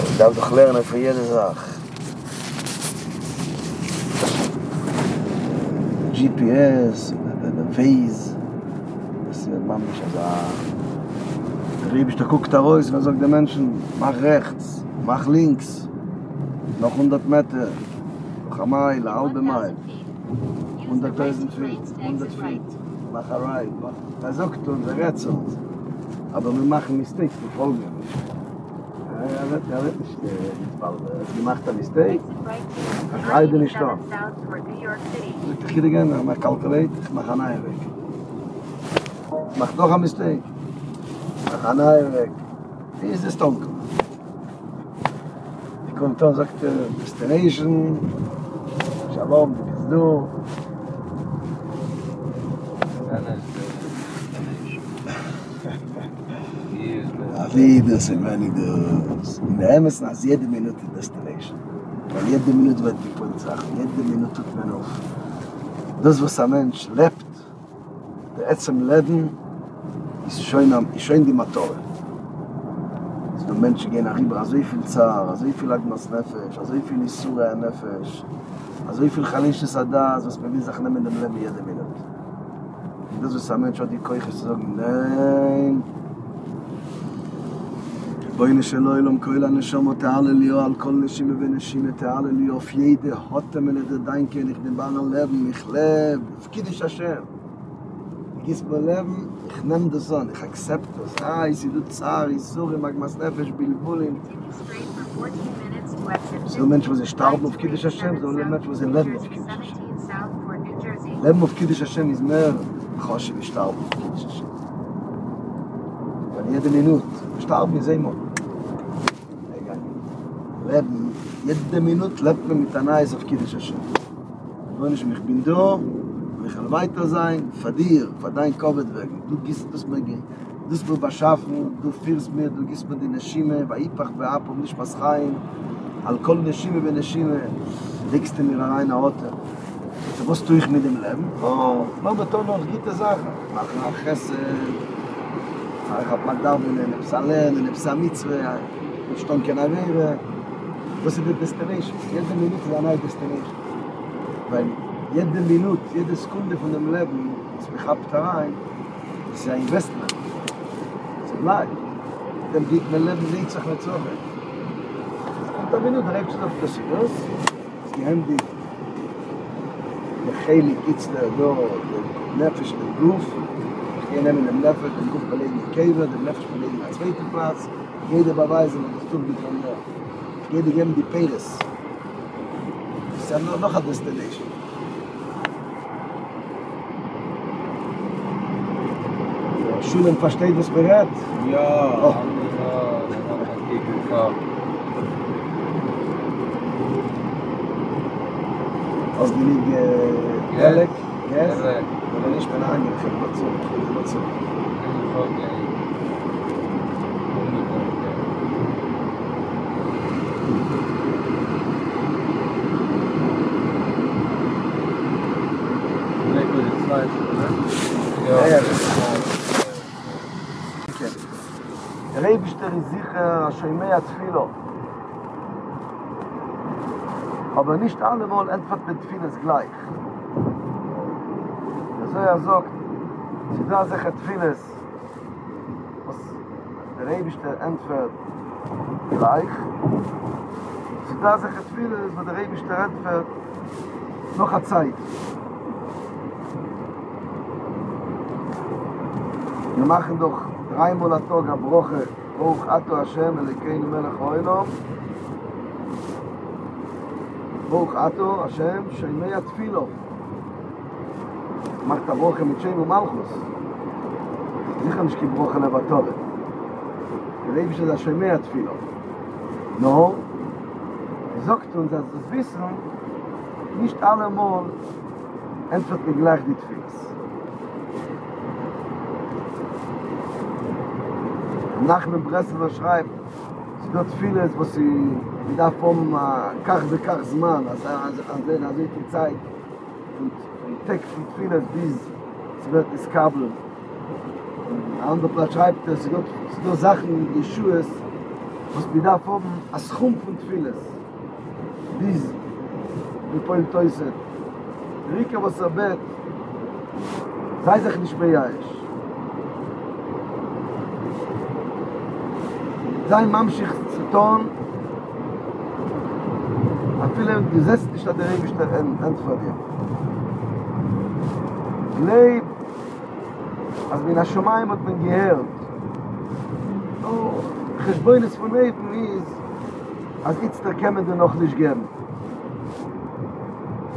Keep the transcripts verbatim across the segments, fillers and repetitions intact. Ich darf doch lernen für jede Sache. G P S, Waze, das ist ein Mann, ich sage, der Riebisch, der guckt da raus, und sagt den Menschen, mach rechts, mach links, noch hundert Meter, noch eine Meile, halbe Meile, hunderttausend Feet, hundert Feet, mach ein Reit, er sagt uns, er rät uns, aber wir machen Mistakes, wir folgen nicht. Er wird, er wird nicht, er gemacht ein Mistake, ich reide nicht auf. Ich gehe gerne, ich mache Kalkulate, ich mache einen Eiweg. Ich mache doch ein Mistake, ich mache einen Eiweg. Wie ist das dunkel? Die Konto und sagt, Destination, Shalom, wie geht's du? Leaders and many girls. In the M S has every minute in destination. And every minute what people say, every minute tut man auf. Das was ein Mensch lebt, der etzem Leben, ist schon in die Matore. So Menschen gehen darüber, so viel Zar, so viel Agmas Nefesh, so viel Isura Nefesh, so viel Chalish Sada, was man will sich nehmen dem Leben jede Minute. Und das was ein Mensch hat die Keuche zu sagen, nein, בוינה שלו אלום כל הנשמות תעלה לי על כל נשים ונשים תעלה לי אוף ידה הותם אל ידיים כן נכנבן הלב מכלב קידש השם גיס בלב נכנם דזון איך אקספטוס אה יסידות צער יסור עם אגמס נפש בלבולים זהו מנש וזה שטרבנו וקידש השם זהו מנש וזה לב מופקידש השם לב מופקידש השם נזמר חושב שטרבנו וקידש השם jede minute starb mir sehen mal egal leben jede minute lebt man mit einer ist auf kiddush Hashem wenn ich mich bin do mich al beit sein fadir fadain kovet wegen du gibst das mir das du beschaffen du führst mir du gibst mir die nashime vaipach vaap und nicht was rein al kol nashime und nashime legst mir rein auto das was tue ich mit dem leben oh man beton noch gibt es sache nach chesed אך הפנדר ולנפסלן, לנפסה מצווה, לשתון כנעבי ו... זה זה דסטינשן, ידה מינות זה ענאי דסטינשן. אבל ידה מינות, ידה סקונדה פונם לב, צמיחה פטריים, זה האינבסטמנט. זה בלאי. אתם גיק מלב לי צריך לצורך. את המינות הרב שתוף תסידוס, זה הנדי. לחילי קיץ לידו, לנפש לגוף, אין אין אין נפש, אין גוף בלי נקייבה, אין נפש בלי נצוויתי פלאץ, ידה בבאי זה נפטור ביטרנדה. ידה גם די פיירס. זה נוח הדסטינשן. שולם פשטייט דס ברט? יא, אללה, נתקיקה. אז דיליג גלק, גס? אבל יש בן העניין, חייב בצור, חייב בצור. הרי בשטרי זיכר השיימי התפילו. אבל נשתעל לבול אינפת בתפילס גלייך. so er sagt, sie da sich hat vieles, was der Rebischte entfährt gleich, sie da sich hat vieles, was der Rebischte entfährt noch eine Zeit. Wir machen doch dreimal am Tag eine Broche, Baruch Ato Hashem, Elokeinu Melech Haolam, Baruch Ato Hashem, Shoimei HaTfilot. macht der Woche mit Shem und Malchus. Sicher nicht gibt Woche Nebatore. Der Leben ist das Shemei HaTfilot. No, er sagt uns, dass das Wissen nicht allemal entfällt mir gleich die Tfilos. Nach dem Breslauer schreibt, sie dort Tfilos, wo sie wieder vom Kach bekach Zman, also die Zeit, Text und vieles bis es wird das Kabel. An anderer Platz schreibt er, es gibt nur Sachen, die Schuhe, Es bedarf um ein Schum von Tfiles. Dies, wie Paul Teuset. Rika was er bet, sei sich nicht mehr jaisch. Sein Mamschich Zeton, a viele gesetzt nicht, dass der Regisch der Endverdier. Leib, אז מן השומיים עוד מנגיהרת. או חשבוי לספונית מניז, אז יצטרקמת ונוחליש גן.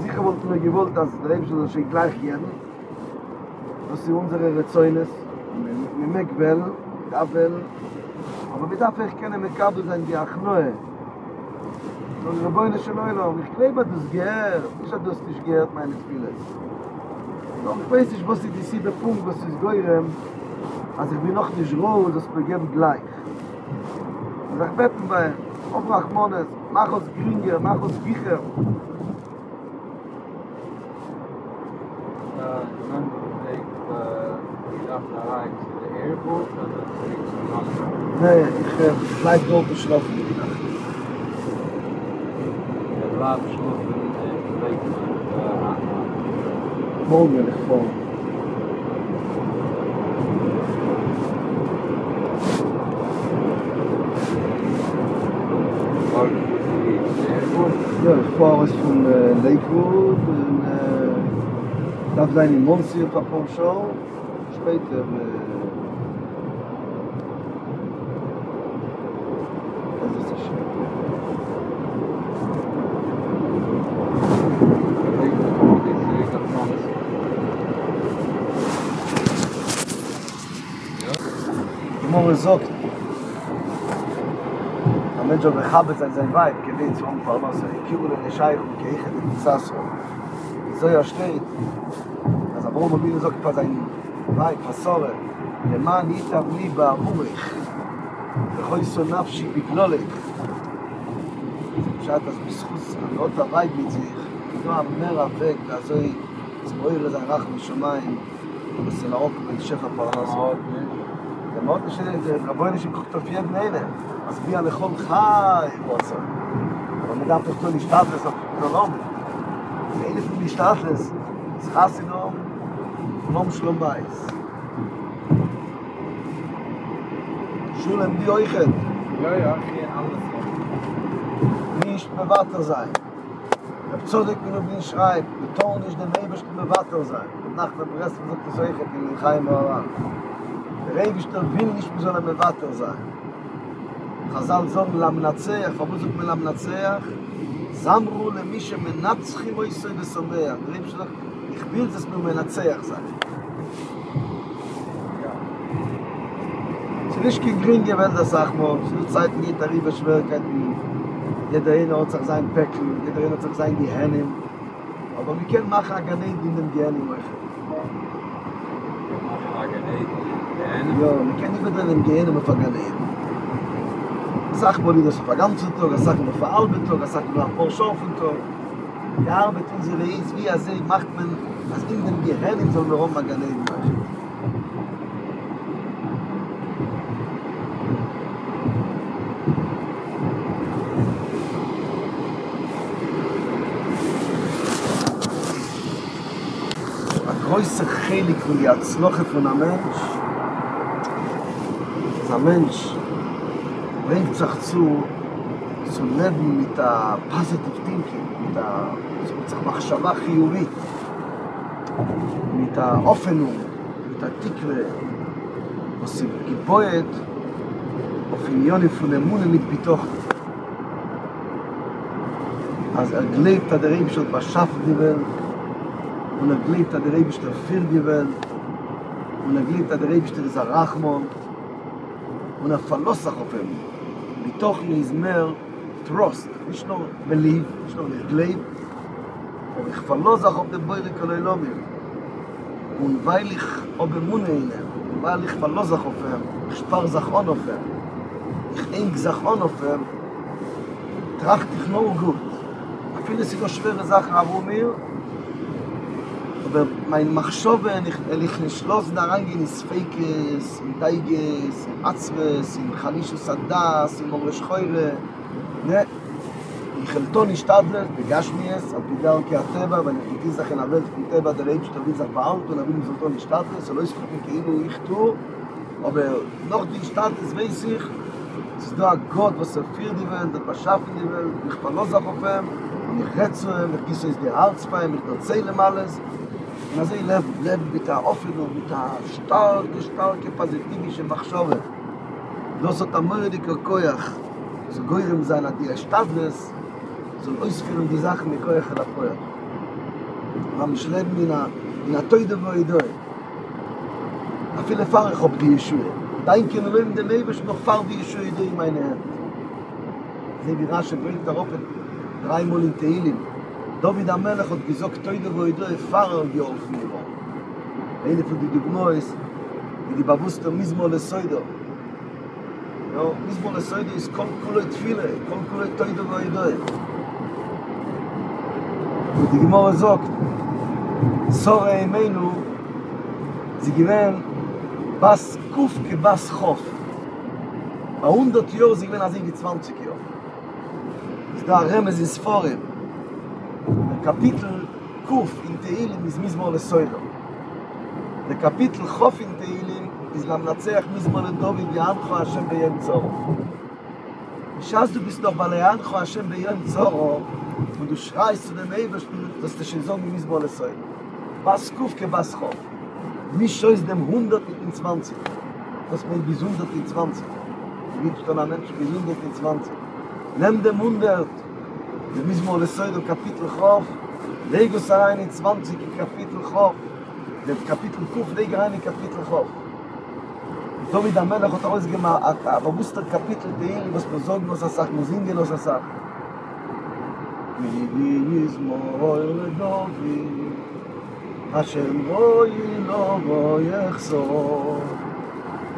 זיכה וולט מגיבולט, אז דרעים שלו שגלח ין, עושים אומזרי רצוינס, ממגבל, גבל, אבל בדפך כן הם מקבל זה נגיחנועה. אבל רבוי לשנוי לו, נכלי בדוס גהר, נשדוס נשגהרת מהנתפילס. Doch ich weiß nicht, was ich sehe, der Punkt, was ich gehe, als ich bin noch nicht ruhig, das begeben gleich. Und ich bete bei, auf Rachmanes, mach uns geringer, mach uns gicher. Nein, ich bleib dort beschlafen. Ich bleib beschlafen, ich bleib beschlafen. Morgen ich fahre. Ja, ich fahre aus von äh, Lakewood und äh, darf sein in Monsi und Papon Schau. Später äh, das ist das schön. sagt, der Mensch hat Rechabetz an sein Weib, gewinnt von Parnasser, Kiru den Escheich und Geichet in Sassro. So ja steht, also warum er mir sagt, dass ein Weib, Passore, der Mann hitab li ba'amurich, וכוי סונפשי בגלולך. פשעת אז בזכוס, הנאות הווי בצליך, כדו המר אבק, והזוי צבועי רזה ערך משמיים, ובסלעוק בין שפע פרנסו. זה מאוד נשאלה, זה רבוי נשאלה כתופיה בנהלת, מסביע לכל חי, הוא עושה. אבל מידה פתחתו להשתעתלס, זה לא אומר. זה אילף להשתעתלס, צריכה סינום, נום שלום בייס. שולם די אויכת. לא, לא, אחי, אלסון. נישט מבטר זיין. הפצודק מינו בני שרייב, בתור נישט דמייבשט מבטר זיין. נח לברסט וזאת לסויכת, אין חיים מערב. Der Register will nicht mehr so ein Bewater sein. Chazal sagen, Lamnazeach, verbudzog mit Lamnazeach, Samru lemih shemenatzchim oisoi besomeach. Der Register sagt, ich will, dass wir menazeach sein. Es ist nicht gegringe, wenn das sagt man, es ist Zeit, nicht der Riebe Schwierigkeiten. Jeder eine hat sich sein Päckchen, jeder eine hat sich sein Gehennim. Aber wir können machen, ein Ganei in dem Gehennim machen. Ja, man kann nicht mehr drin gehen und man kann nicht. Ich sage mal, das ist ein ganzer Tag, ich sage mal, für alle Tag, ich sage mal, für schaufen Tag. Die Arbeit unserer ist, wie er sieht, macht man, als in dem Gehirn soll man auch ein Ganei machen. Der größte Heilig von der Zloche von einem Mensch, der Mensch bringt sich zu, zu leben mit der Positive Thinking, mit der מחשבה חיובית, mit der Offenung, mit der Tikwe, was sie geboet, auf Unione von Emune mit Bitocht. אז er glebt an der Rebstadt, was schafft die Welt, und er glebt an der Rebstadt für die Welt, und er glebt an der Rebstadt ist Arachmon, und er verlässt sich auf ihn. Mitוך ist mehr Trost, nicht nur Belieb, nicht nur Gleib, aber ich verlässt sich auf den Beurik und Elomim. Und weil ich auf dem Mund hinein, und weil ich verlässt sich auf ihn, ich spare sich auch auf ihn, ich eng sich auch auf ihn, tracht ich nur gut. Viele sind noch schwere Sachen, aber mir, mein Machshoven, ich ich los da rein in Sfeikes, Teiges, Atzves, in Khalishus Adas, in Moresh Khoire, ne? יחלטון השתדלת בגשמיאס, על פי דאו כהטבע, ונקיתי זכן עבד כהטבע דלעית שתביז הפעאוטון, אבין מזלטון השתדלת, שלא יספקים כאילו יכתור, אבל נוח די השתדלת ואיסיך, זדו הגות וספיר דיבן, דפשאפי דיבן, נכפלו זכופם, נחרצוהם, נרגיסו איזדי הרצפיים, נרצי למלס, ונזי לב, לב ביטה אופנו, ביטה שטר כשטר כפזיטיבי שמחשובת. לא זאת המרדי ככויח, זה גוירים זן, הדי השתדלס, und uns für die Sachen mit euch hat vorher. Am schlecht mir na na toi de voido. A viele Fahrer hob die Yeshua. Dein können wir in dem Meibisch noch fahr die Yeshua in meine Hand. Sie wir rasch will der Ropen drei Mal in Teilen. David der Melch hat gesagt toi de voido fahr und Jorf mir. Eine von die Dogmois die bewusste mismo le soido. Ja, mismo le soido ist komplett viele, komplett toi de voido. ודגמור הזוק, סור הימינו, זה גיוון בס קוף כבס חוף. ההונדות יור זה גיוון עזיג צוונציק יור. זה הרמז לספורם. הקפיטל קוף אין תהילים זה מזמור לסוידו. הקפיטל חוף אין תהילים זה למנצח מזמור לדוביד יענכו השם ביום צורו. שעשו בסדור בליענכו השם ביום צורו, und du schreist zu dem Eberspiel, dass der Schizong im Isbol ist. Was Kuf ke was Chof. Mich scheußt dem hundertzwanzig. Das meint bis hundertzwanzig. Wie gibt es dann ein Mensch bis hundertzwanzig. Nimm dem hundert, dem Isbol ist im Kapitel Chof, lege es rein in zwanzig im Kapitel Chof, dem Kapitel Kuf lege rein in Kapitel Chof. Und David HaMelech hat auch gesagt, aber wusste das Kapitel Tehillim, was besorgen muss, was sagt, muss hingehen, was sagt. Vivi Yismor Dovi Hashem Roi Lo Bo Yechso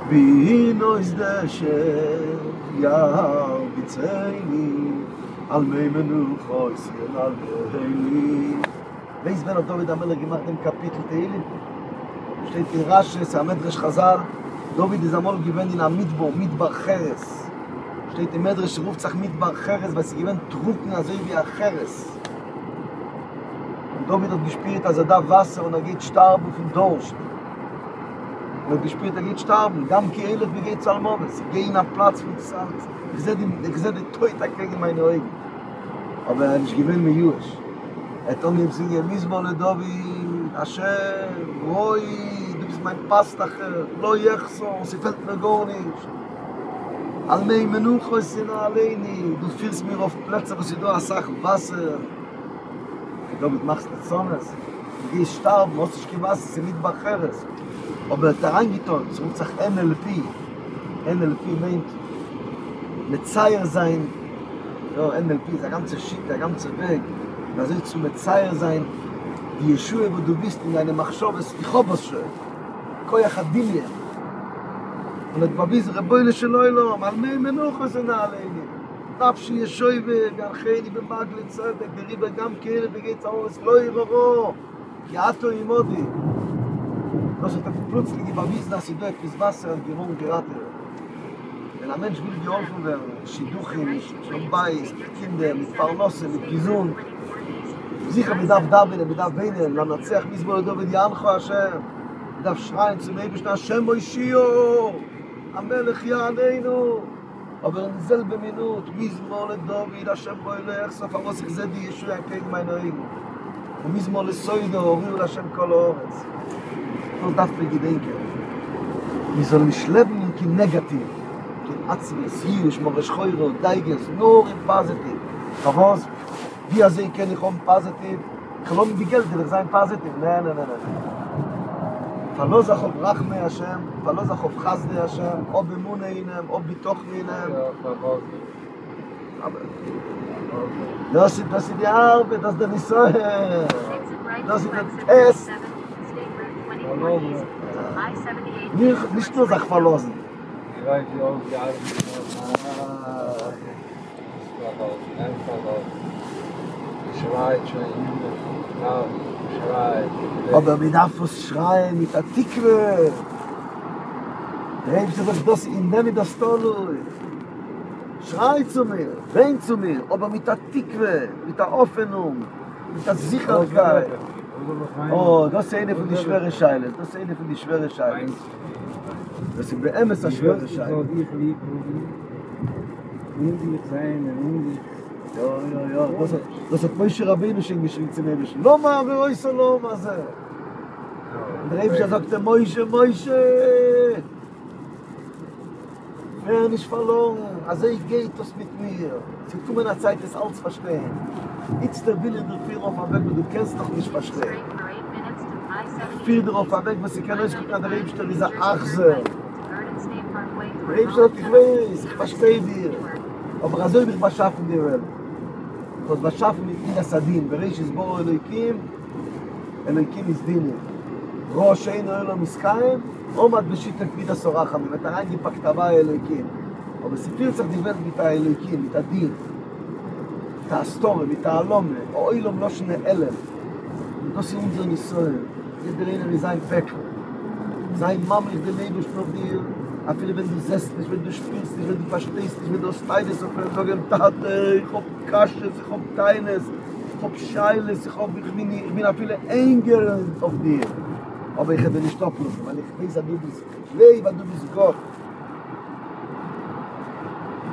Bino Yizdeshe Yar Bitzeini Al Mei Menucho Yisrael Al Beheili Weiss wenn auf David HaMelech gemacht im Kapitel Tehillim steht in Rashes, Hamedrash Chazar David ist einmal gewend in Amidbo, Midbar Cheres steht im Medrash ruft sich Midbar Cheres, weil sie gewinnt Trunken, also wie ein Cheres. Und David hat gespürt, als er da Wasser und er geht starb auf den Durst. Und er hat gespürt, er geht starben. Gam keelet, wie geht Zalmoves? Ich gehe in einen Platz von Zalmoves. Ich sehe den Teutag gegen meine Augen. Aber er ist gewinnt mit Jusch. Er hat dann gesagt, ihr Mismole, David, Hashem, Roi, du bist mein Pastacher, Lo Yechson, sie fällt mir gar nicht. על מי מנוחו ישנה עליני, du führst mir auf Plätze, was ich da sag, Wasser. Damit machst du Sonnes. Die starb, was ich gewasst, sie mit Bacheres. Aber der Rangiton, so sag N L P. N L P meint, mit Zeier sein. Ja, N L P, der ganze Shit, der ganze Weg. Da sollst du mit Zeier sein. Die Yeshua, wo du bist, in deine Machschobes, die Chobosche. Koyach Adimia. ולדבביז רבוילה שלא אלום, על מי מנוחו זה נעלייני. טאפ שישוי והלכייני במאג לצדק, וריבה גם כאלה בגייץ האורס, לא ירורו, כי עתו עימודי. לא שאתה פלוצלי גבביז נעשידו את פזבסר על גירום גרטר. ולאמן שביל גיאורפובר, שידוחים, שלום בייס, קינדר, מפרנוסם, מפיזון. זיכה בדף דאבילה, בדף ביינל, למנצח מזבול דוד יענכו השם. בדף שריין, צמאי בשנה, השם מוישיו. המלך יענינו, אבל נזל במינות, מזמור לדוביד, השם בו אלך, סוף הרוסק זה די ישוי הקג מיינוינו. ומזמור לסוידו, הוריו לשם כל האורץ. כל דף בגידנקר. מזול משלבנים כנגטיב, כעצמס, ייש, מורש חוירו, דייגס, נור עם פזיטיב. חבוז, בי הזה כן יחום פזיטיב, חלום ביגל דלזיים פזיטיב, נה נה נה נה. פלו זכוב רחמי השם, פלו זכוב חסדי השם, או במון אינם, או בתוך אינם. נוסית, נוסית יערבד, אז דניסוי. נוסית נטס. נשתו זכפה לוזן. נראה איתי אור יערבד. נשתו זכפה לוזן. Schreit, schreit, aber man darf was schreien mit der Tikwe. Der Rebbe sagt, das in dem das Toloi. Schrei zu mir, wein zu mir, aber mit der Tikwe, mit der Offenung, mit der Sicherheit. Oh, das ist eine von den schweren Scheilen. Das ist eine von den schweren Scheilen. Das ist bei Emes der schwere Scheile. Das hat Moshe Rabbeinu geschrieben zum Emes. לא מה ואוי סלום הזה. Der Rebbe sagt, Moshe, Moshe. Wer nicht verloren, also ich gehe das mit mir. Sie tun mir in der Zeit, das alles verstehen. Jetzt der Wille der Führer auf der Weg, du kannst doch nicht verstehen. Führer auf der Weg, was ich kann, ich gucke an der Rebstelle, dieser Achse. Der Rebstelle, ich weiß, ich verstehe dir. Aber also ich was schaffen dir will. Und was schaffen mit Ina Sadin, Bereish ist Boro Eloikim, Eloikim ist Dine. ראש אין אוהלו מסקיים, עומד בשיט תקביד עשורה חמים, אתה רק גיפה כתבה האלוהיקים. אבל בספיר צריך דיבר את האלוהיקים, את הדין, את ההסטורם, את העלומה, או אילום לא שני אלף. לא סיום זה ניסויים, זה דלעיני מזיין פקר. זיין ממריך דלעיני בשפרדיר, אפילו בין די זסטניש, בין די שפירסטיש, בין די פשטייסטיש, בין די אוסטיינס, אופן תוגם תעתי, חוב קשס, חוב טיינס, חוב שיילס, חוב בכמיני, בין אפילו אינגרן אוף דיר. Aber ich habe nicht stoppen, weil ich weiß, dass du bist. Lebe, weil du bist Gott.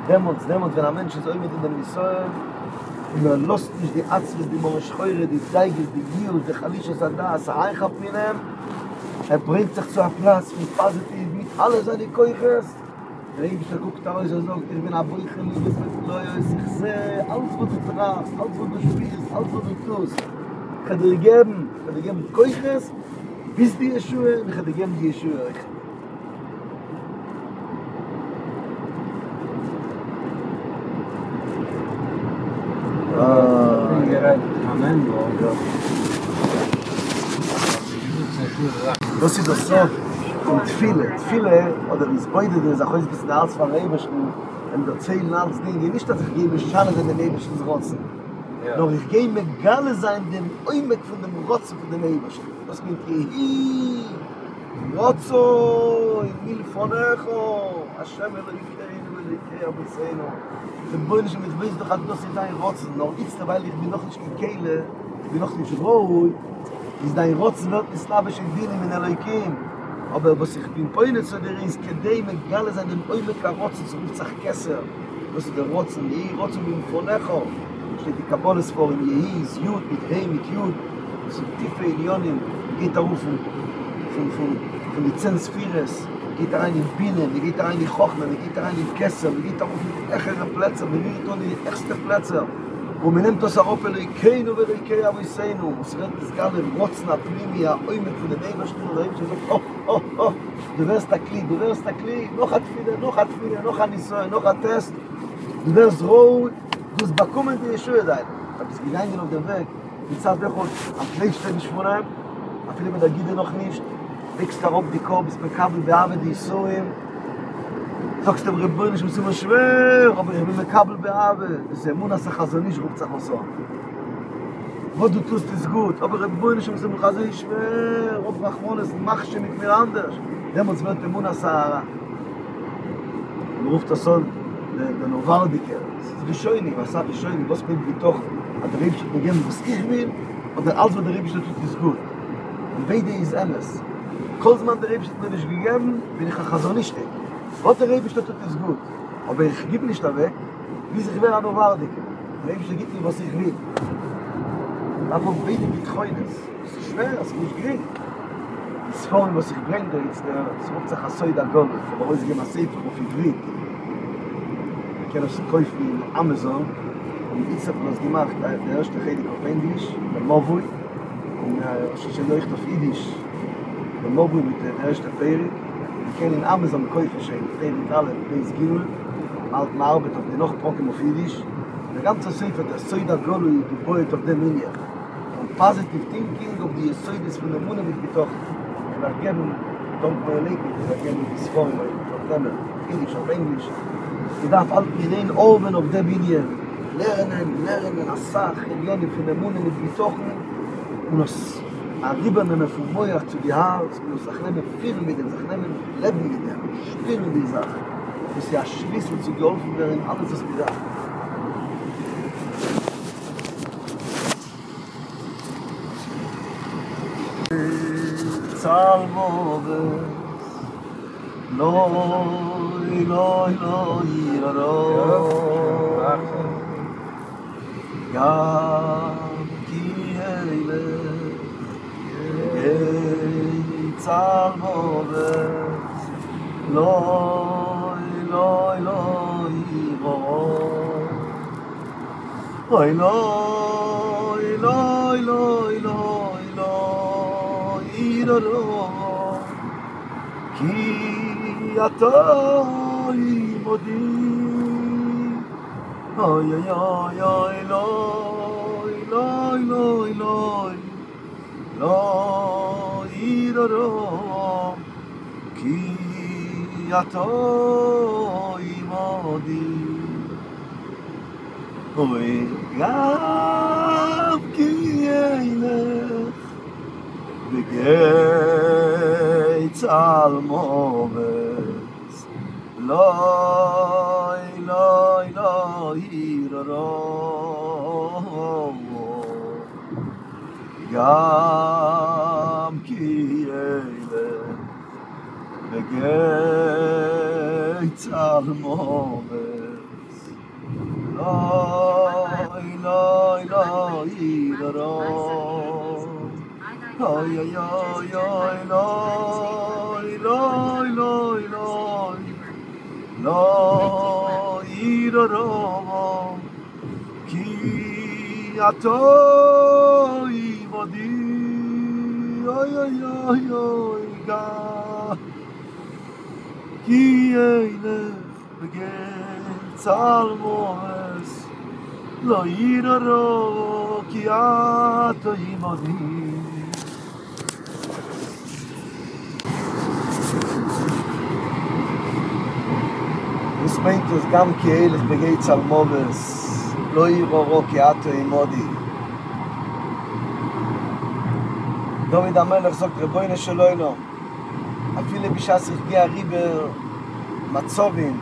Dämmels, dämmels, wenn ein Mensch so mit in der Missoe, und er lässt nicht die Atzlis, die Moreschheure, die Zeigers, die Gier, die Chalische Sadas, er einhabt mit ihm, er bringt sich zu einem Platz, mit Positiv, mit allen seinen Keuches. Der Ebenster guckt aus und sagt, ich bin ein Beuchel, ich bin ein Leues, ich sehe, alles, was du trafst, alles, was du spielst, alles, was du tust. Ich kann dir geben, ich kann dir geben Keuches, bis die Yeshua, ich hatte gern die Yeshua. Ah, ich bin bereit. Amen. Das ist das Sof. Und viele, viele, oder wie es beide, das ist auch ein bisschen Arzt von Eberschen, und erzählen alles Dinge, nicht, dass ich gebe Schale den Eberschen Rotzen. Doch ich gehe mit Galle sein, dem Oimek von dem Rotzen von dem Eberschen. Das mit Yehi, Rotzo, Emil Fonecho, Hashem Elohikeinu, Elohikeinu, Abiseinu. Der Böhne, der mit Böhne, der hat das in dein Rotzen. Noch jetzt, weil ich bin noch nicht gekehle, ich bin noch nicht ruhig, ist dein Rotzen wird nicht slavisch in Dini, in Elohikeinu. Aber was ich bin Böhne zu dir ist, kedei mit Galle sein, dem Oimeka Rotzen, so ruft sich Kesser. Das ist der Rotzen, Yehi, Rotzo, Emil Fonecho. Steht die Kaboles vor ihm, Yehi, ist Jud, mit Hei, mit Jud. Das sind tiefe Ilionen. Geht er auf von Lizenz Fires, geht er rein in Binnen, geht er rein in Chochme, geht er rein in Kessel, geht er auf in echere Plätze, wir gehen in die ersten Plätze. Und wir nehmen das auf, weil ich kein und ich kein, aber ich sehe nur. Es wird das gar nicht rotzen, ab Limi, ab Oimet von den Eberstuhl, da ich gesagt, oh, oh, oh, du wirst der Kli, du wirst der Kli, noch hat viele, noch hat viele, noch hat Nisoi, noch hat Test, du wirst Ruhe, du wirst bekommen die Schuhe da. Aber es geht eigentlich auf den Weg, die Zeit wird am Pflegstein schworen, אפילו מדגיד זה נוח נישט, פיקס קרוב דיקובס, מקבל בעבד ייסורים. זוגסתם רבוני שמסים משבר, אבל רבים מקבל בעבד. זה אמון עשה חזוני שרוב צריך עושה. וודו טוס תסגות, אבל רבוני שמסים חזוני שבר, רוב רחמונס, מח שמתמיר אנדרש. זה מוצמד אמון עשה הרע. מרוב תסון לנובר דיקר. זה רישויני, ועשה רישויני, לא ספיד בתוך הדריב שתנגן בסקיך מין, אבל אז בדריב שתות תסגות. Und beide ist alles. Kurz man der Rebbe steht mir nicht gegeben, wenn ich ein Chazon nicht stehe. Und der Rebbe steht, das ist gut. Aber ich gebe nicht weg, wie sich wer an Ovardik. Der Rebbe steht mir, was ich will. Aber beide betreuen es. Es ist schwer, es ist nicht gering. Das Form, was ich bringe, ist der Zerubzach Asoi der Gold. Aber es gibt ein Sefer auf Hybrid. Ich kann das Käufe in Amazon. Und ich habe das gemacht, der erste Heilig auf Englisch, der Mavui. אני חושב שלא יכתוב יידיש במובוי מתארש את הפייריק וכן אין אמזון קויפה שהפייריק א' בייס גילוי אלט מערבת אוף דנוח פרוקם אוף יידיש וגם צוסיף את הסויד הגולוי דובוי את עובדי מיניה ופזיטיב טינקינג אוף די הסוידס פנמונה מתביתוך ולרגן תום פויליקי ולרגן לספורים ולרגן יידיש או אנגליש ודאף אלט מיליין אורבן עובדי מיניה lernen, lernen, asach, elionim, phenomenon, bitochen. Und uns arriben auf dem Moja zu die Haare, und uns achnehmen Firmen mit dem, achnehmen Leben mit dem, spüren die Sache. Und sie erschließen zu geholfen werden, alles ist wieder. Zar Modes, Loi, Loi, Loi, Loi, Gam ki eile, Yei Zar Modes, Loi, Loi, Loi, Loi, Loi, Loi, Loi, Loi, Loi, Ki אתה לימודי אוי אוי אוי אוי אוי אוי אוי אוי אוי אוי כי אתה לימודי אוי גם כי אינך בגייץ על מובה Loi, loi, loi, ro, Gam ki eilech, begeit al moves. Loi, loi, loi, ro, Oi, oi, oi, oi, loi, loi, loi, loi, לא ירום כי אתה עבדי אוי אוי אוי אוי גא כי אינך בגץ על מואס לא ירום כי אתה עבדי Es meint es gam ki eilech begeit al moves lo yiroro ki ato imodi David amelech zok reboine shelo eno afile bishas higi ariber matzovim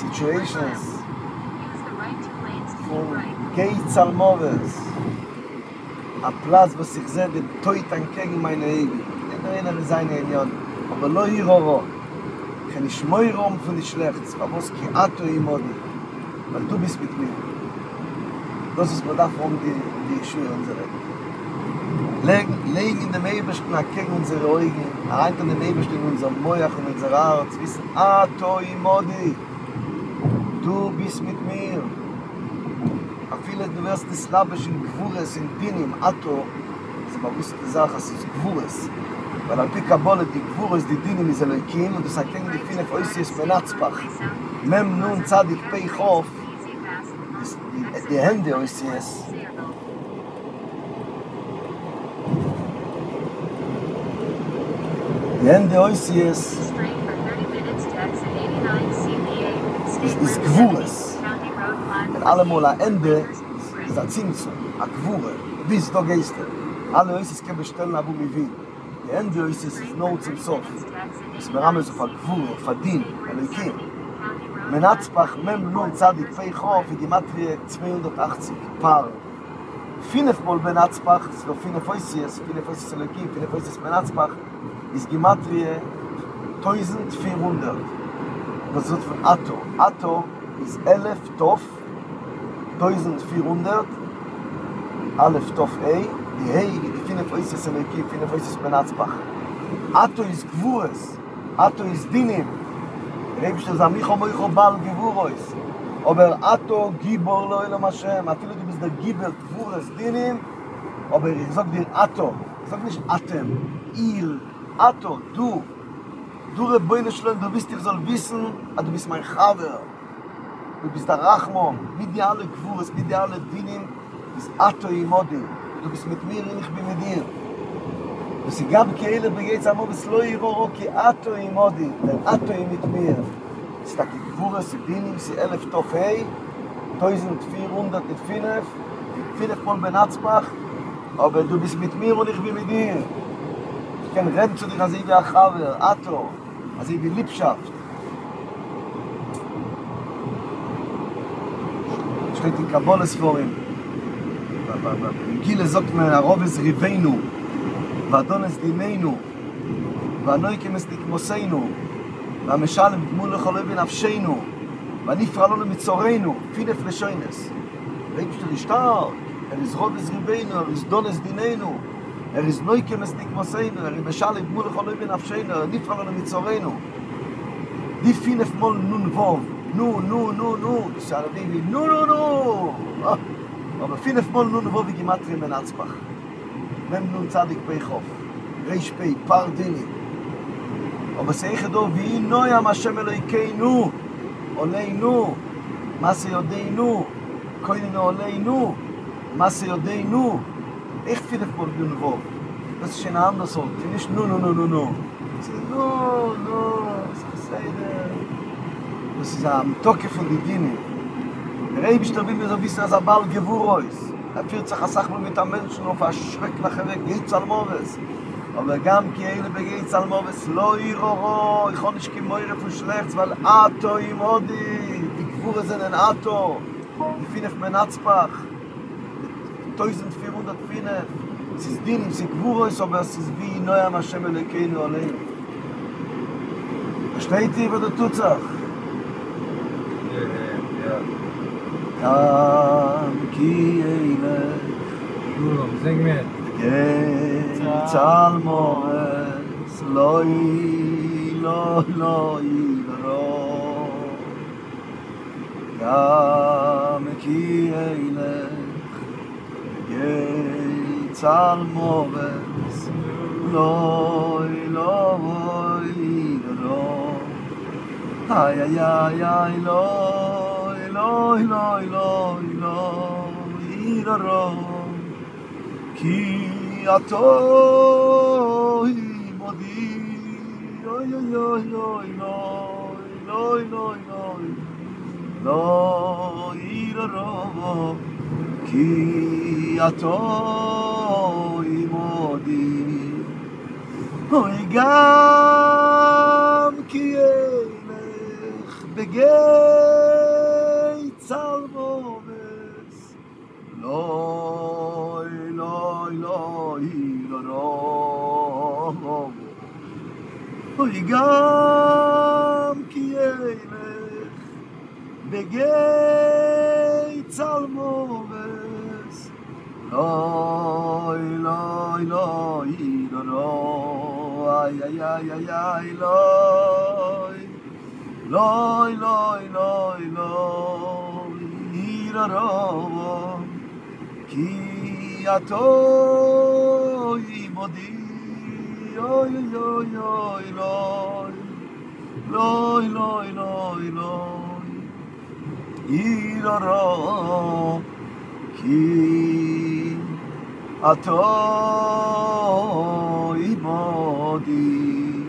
situations begeit al moves a plaz v'sichzed toi tankeg meinegi eden an zayn elyon aber lo yiroro שנשמוי רום ונשלחץ, פבוס כי אתו אימודי, ולטו ביספית מי. דוסס בדף רום די ישוי אונזרן. לג in dem Ebersten, akeg unsere Augen, reint an dem Ebersten, unser Moyach und unser Arz, wissen, אתו אימודי, du bist mit mir. Afile, du wirst des Labesch in Gvures, in Pinim, אתו, זה מבוס את הזרח, es ist Gvures. weil auf die Kabole, die Gvures, die Dinim ist Elohim und das erkennt die Finef Oisies Benatzpach. Mem nun Zadig Pei Chof, die Hände Oisies. Die Hände Oisies ist Gvures. Wenn allemal ein Ende ist ein Zinsu, ein Gvure, bis du gehst. Alle Oisies können bestellen, aber wie wie. Die Ende ist es nur zum Sof. Es berammes auf Al-Gvur, auf Adin, Al-Ekim. Menatzpach, Mem, Nun, Zadig, Pei, Chof, Gematrie zweihundertachtzig, Paar. Finef Mol Menatzpach, so Finef Oisies, Finef Oisies Al-Ekim, Finef Oisies Menatzpach, ist Gematrie eintausendvierhundert. Das wird von Ato. Ato ist Elef Tof, eintausendvierhundert, Alef Tof Ei, die Hei, die Finef Oisies Elohim, Finef Oisies Benatzpach. Ato ist Gvures, Ato ist Dinim. Rebst du Zamicho Moicho Baal Gvurois. Aber Ato, Gibor, Lo Elam Hashem. Afilo du bist der Gibor, Gvures, Dinim. Aber ich sag dir Ato. Ich sag nicht Atem, Il. Ato, du. Du Reboine Shlom, du bist, ich soll wissen, du bist mein Chaver. Du bist der Rachmon. Mit dir alle Gvures, mit dir alle Dinim. Ist Ato Imodi. Du bist mit mir, ich bin mit dir. Und sie gab כאלה בגייץ המובס, לא ירורו, כי אתו עימודי, אתו עימית מיר. סתקי גבורס, דינים, סי אלף תופי, eintausendvierhundertvierundvierzig, viermal Benatzbach, aber du bist mit mir und ich bin mit dir. Ich kann reden zu dir, also ich wie Achaber, Ato, also ich wie Liebschaft. steht in Kabbalesforim. גילה זאת מהרובס ריבנו, ואדונס דימנו, ואנוי כמסתיק מוסנו, והמשל בגמול לחלוי בנפשנו, ונפרע לו למצורנו, פינף לשיינס. ואם שתרשתר, אריז רובס ריבנו, אריז דונס דימנו, אריז נוי כמסתיק מוסנו, ומשל בגמול לחלוי בנפשנו, ונפרע לו למצורנו. די פינף מול נון ווב, נו, נו, נו, נו, שערבי, נו, נו, נו. אבל פינף מול נו נבוא וגימטרי מנצפח. מם נון צדיק פי חוף, ריש פי, פר דיני. אבל סייחדו, ואי נוים השם אלוהיקינו, עולינו, מה שיודענו, כהנינו עולינו, מה שיודענו. איך פינף מול נו נבוא? זה שנעם לעשות, יש נו, נו, נו, נו, נו. זה נו, נו, זה בסדר. Das ist am Toke von den Dienen. Der Rebisch, der Bibel, so wissen, dass er bald gewohr ist. Er führt sich als Achlo mit den Menschen auf, er schreckt nachher weg, geht zu Almoves. Aber גם כי אלה בגי צלמובס, לא יראו, יכול נשכימו ירף ושלחץ, אבל אטו עם עודי, תגבור איזה נן אטו, לפינף מנצפח, תויזן תפירון את פינף, סיסדין עם סיגבור איסו, אבל סיסבי נוים השם אלוהינו עלינו. השתהיתי ודתוצח. Kam ki eile Gulom, sing mir Geh Zalmores Loi, loi, loi, loi Kam ki eile Geh Zalmores Loi, loi, loi Ay, ay, ay, ay, loi Eloi, Eloi, Eloi, Eloi, Iraro Ki ato imodi Oi, oi, oi, oi, Eloi, Eloi, Eloi Eloi, Iraro Ki ato imodi Oi gam ki elech begei Salmoves Loi, loi, loi, loi Oigam ki eilech Begei Salmoves Loi, loi, loi, loi Ay, ay, ay, ay, ay, loi Loi, loi, loi, loi Iraro Ki ato imodi Oi, oi, oi, loi Loi, loi, loi, loi Iraro Ki ato imodi